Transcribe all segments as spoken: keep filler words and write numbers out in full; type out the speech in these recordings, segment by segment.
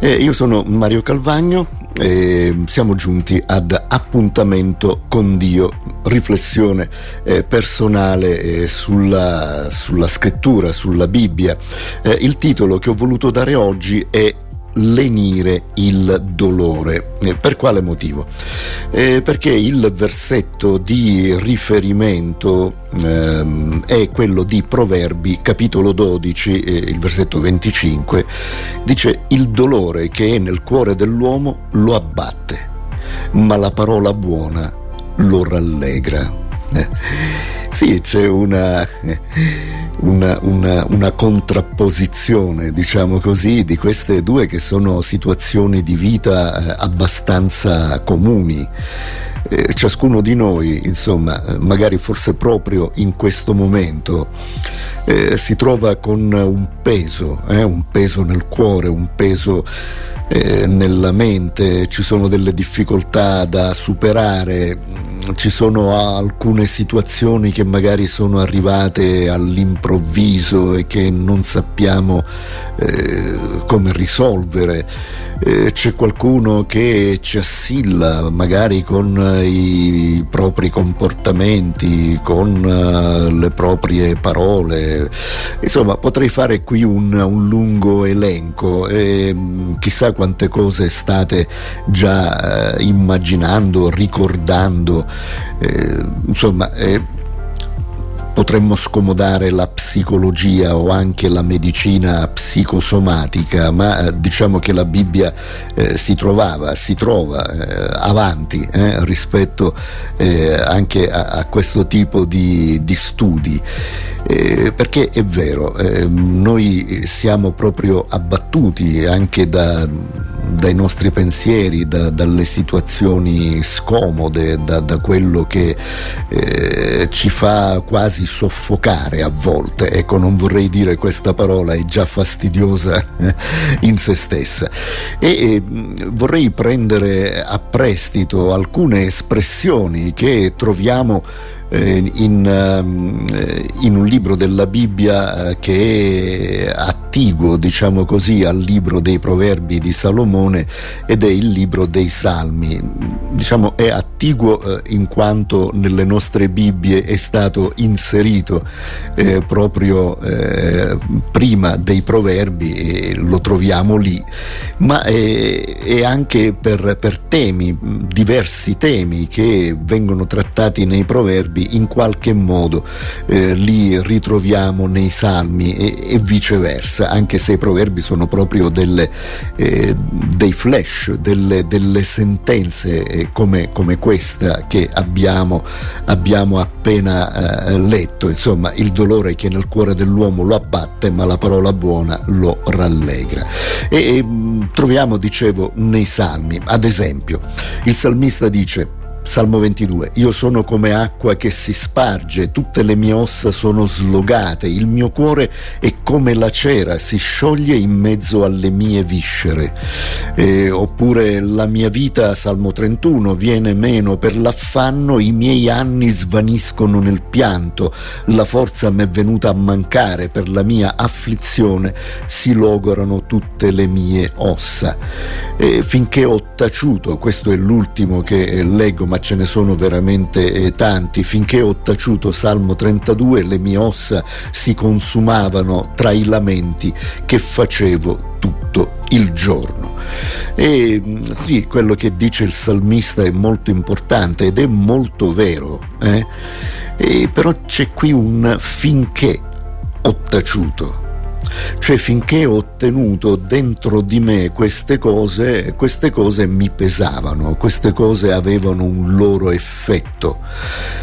Eh, io sono Mario Calvagno e siamo giunti ad Appuntamento con Dio, riflessione eh, personale eh, sulla, sulla scrittura, sulla Bibbia. Eh, il titolo che ho voluto dare oggi è lenire il dolore. Eh, per quale motivo? Eh, perché il versetto di riferimento ehm, è quello di Proverbi capitolo dodici, eh, il versetto venticinque, dice: il dolore che è nel cuore dell'uomo lo abbatte, ma la parola buona lo rallegra. Eh, sì, c'è una... Eh, Una, una, una contrapposizione, diciamo così, di queste due che sono situazioni di vita abbastanza comuni. Eh, ciascuno di noi, insomma, magari forse proprio in questo momento eh, si trova con un peso, eh, un peso nel cuore, un peso eh, nella mente, ci sono delle difficoltà da superare. Ci sono alcune situazioni che magari sono arrivate all'improvviso e che non sappiamo eh, come risolvere. Eh, c'è qualcuno che ci assilla magari con i propri comportamenti, con eh, le proprie parole. Insomma, potrei fare qui un, un lungo elenco e chissà quante cose state già eh, immaginando, ricordando. Eh, insomma eh, potremmo scomodare la psicologia o anche la medicina psicosomatica, ma eh, diciamo che la Bibbia eh, si trovava, si trova eh, avanti eh, rispetto eh, anche a, a questo tipo di, di studi. Eh, perché è vero, eh, noi siamo proprio abbattuti anche da, dai nostri pensieri, da, dalle situazioni scomode, da, da quello che eh, ci fa quasi soffocare a volte. Ecco, non vorrei dire questa parola, è già fastidiosa in se stessa. E eh, vorrei prendere a prestito alcune espressioni che troviamo In, in un libro della Bibbia che è attiguo, diciamo così, al libro dei Proverbi di Salomone, ed è il libro dei Salmi. Diciamo è attiguo in quanto nelle nostre Bibbie è stato inserito eh, proprio eh, prima dei Proverbi, e lo troviamo lì, ma è, è anche per, per temi, diversi temi che vengono trattati nei Proverbi. In qualche modo eh, li ritroviamo nei Salmi e, e viceversa, anche se i Proverbi sono proprio delle, eh, dei flash, delle, delle sentenze eh, come, come questa che abbiamo, abbiamo appena eh, letto. Insomma, il dolore che nel cuore dell'uomo lo abbatte, ma la parola buona lo rallegra. E, e troviamo, dicevo, nei Salmi, ad esempio, il salmista dice, Salmo ventidue: io sono come acqua che si sparge, tutte le mie ossa sono slogate, il mio cuore è come la cera, si scioglie in mezzo alle mie viscere. Eh, oppure la mia vita, Salmo trentuno, viene meno per l'affanno, i miei anni svaniscono nel pianto, la forza m'è venuta a mancare, per la mia afflizione si logorano tutte le mie ossa. Eh, finché ho taciuto, questo è l'ultimo che leggo, ma ce ne sono veramente eh, tanti. Finché ho taciuto, Salmo trentadue, le mie ossa si consumavano tra i lamenti che facevo tutto il giorno. E sì, quello che dice il salmista è molto importante ed è molto vero, eh? E però c'è qui un finché ho taciuto. Cioè, finché ho tenuto dentro di me queste cose, queste cose mi pesavano, queste cose avevano un loro effetto.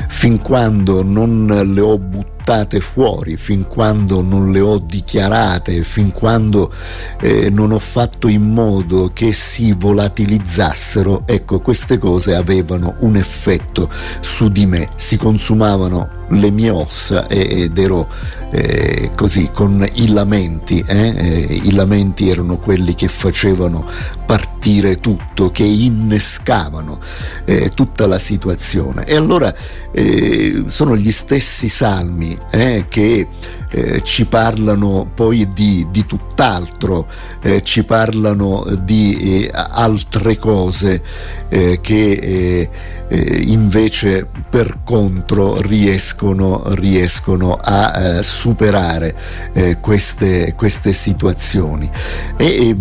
Fin quando non le ho buttate fuori, fin quando non le ho dichiarate, fin quando eh, non ho fatto in modo che si volatilizzassero, ecco, queste cose avevano un effetto su di me, si consumavano le mie ossa ed ero eh, così con i lamenti, eh? I lamenti erano quelli che facevano partire tutto, che innescavano eh, tutta la situazione. E allora eh, sono gli stessi salmi Eh, che eh, ci parlano poi di, di tutt'altro, eh, ci parlano di eh, altre cose eh, che eh, eh, invece per contro riescono, riescono a eh, superare eh, queste, queste situazioni. E eh,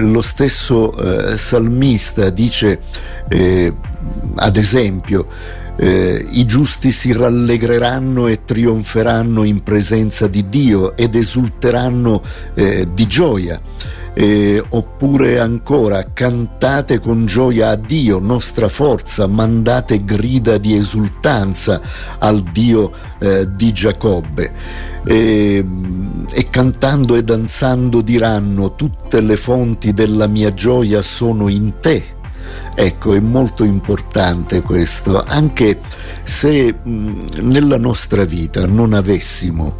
lo stesso eh, salmista dice eh, ad esempio Eh, i giusti si rallegreranno e trionferanno in presenza di Dio ed esulteranno eh, di gioia. Eh, oppure ancora, cantate con gioia a Dio, nostra forza, mandate grida di esultanza al Dio eh, di Giacobbe. E, e cantando e danzando diranno: tutte le fonti della mia gioia sono in te. Ecco, è molto importante questo, anche se mh, nella nostra vita non avessimo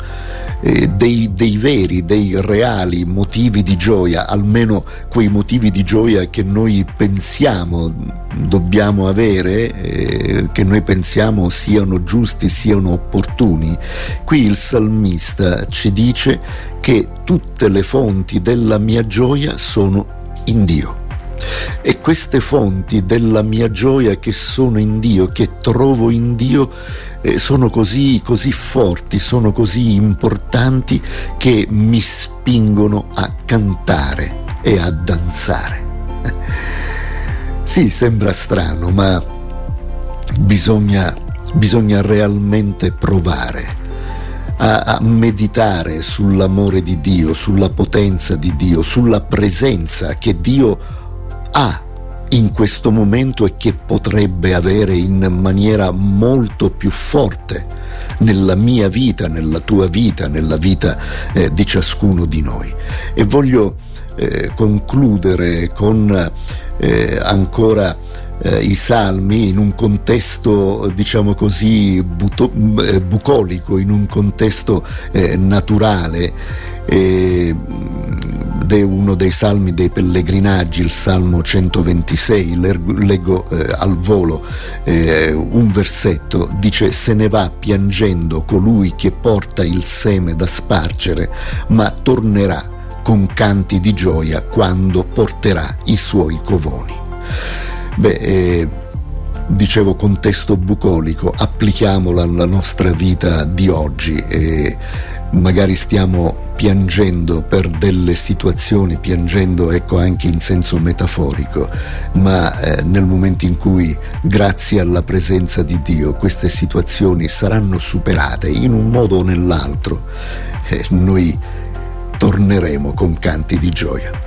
eh, dei, dei veri, dei reali motivi di gioia, almeno quei motivi di gioia che noi pensiamo dobbiamo avere, eh, che noi pensiamo siano giusti, siano opportuni. Qui il salmista ci dice che tutte le fonti della mia gioia sono in Dio. E queste fonti della mia gioia che sono in Dio, che trovo in Dio, eh, sono così, così forti, sono così importanti che mi spingono a cantare e a danzare. Sì, sembra strano, ma bisogna, bisogna realmente provare a meditare sull'amore di Dio, sulla potenza di Dio, sulla presenza che Dio ha in questo momento e che potrebbe avere in maniera molto più forte nella mia vita, nella tua vita, nella vita eh, di ciascuno di noi. E voglio eh, concludere con eh, ancora Eh, i salmi in un contesto, diciamo così, buto, bucolico, in un contesto eh, naturale. Eh, è uno dei salmi dei pellegrinaggi, il salmo centoventisei. Leggo eh, al volo eh, un versetto, dice: se ne va piangendo colui che porta il seme da spargere, ma tornerà con canti di gioia quando porterà i suoi covoni. Beh, eh, dicevo, contesto bucolico, applichiamolo alla nostra vita di oggi. Eh, magari stiamo piangendo per delle situazioni, piangendo, ecco, anche in senso metaforico, ma eh, nel momento in cui, grazie alla presenza di Dio, queste situazioni saranno superate in un modo o nell'altro, eh, noi torneremo con canti di gioia.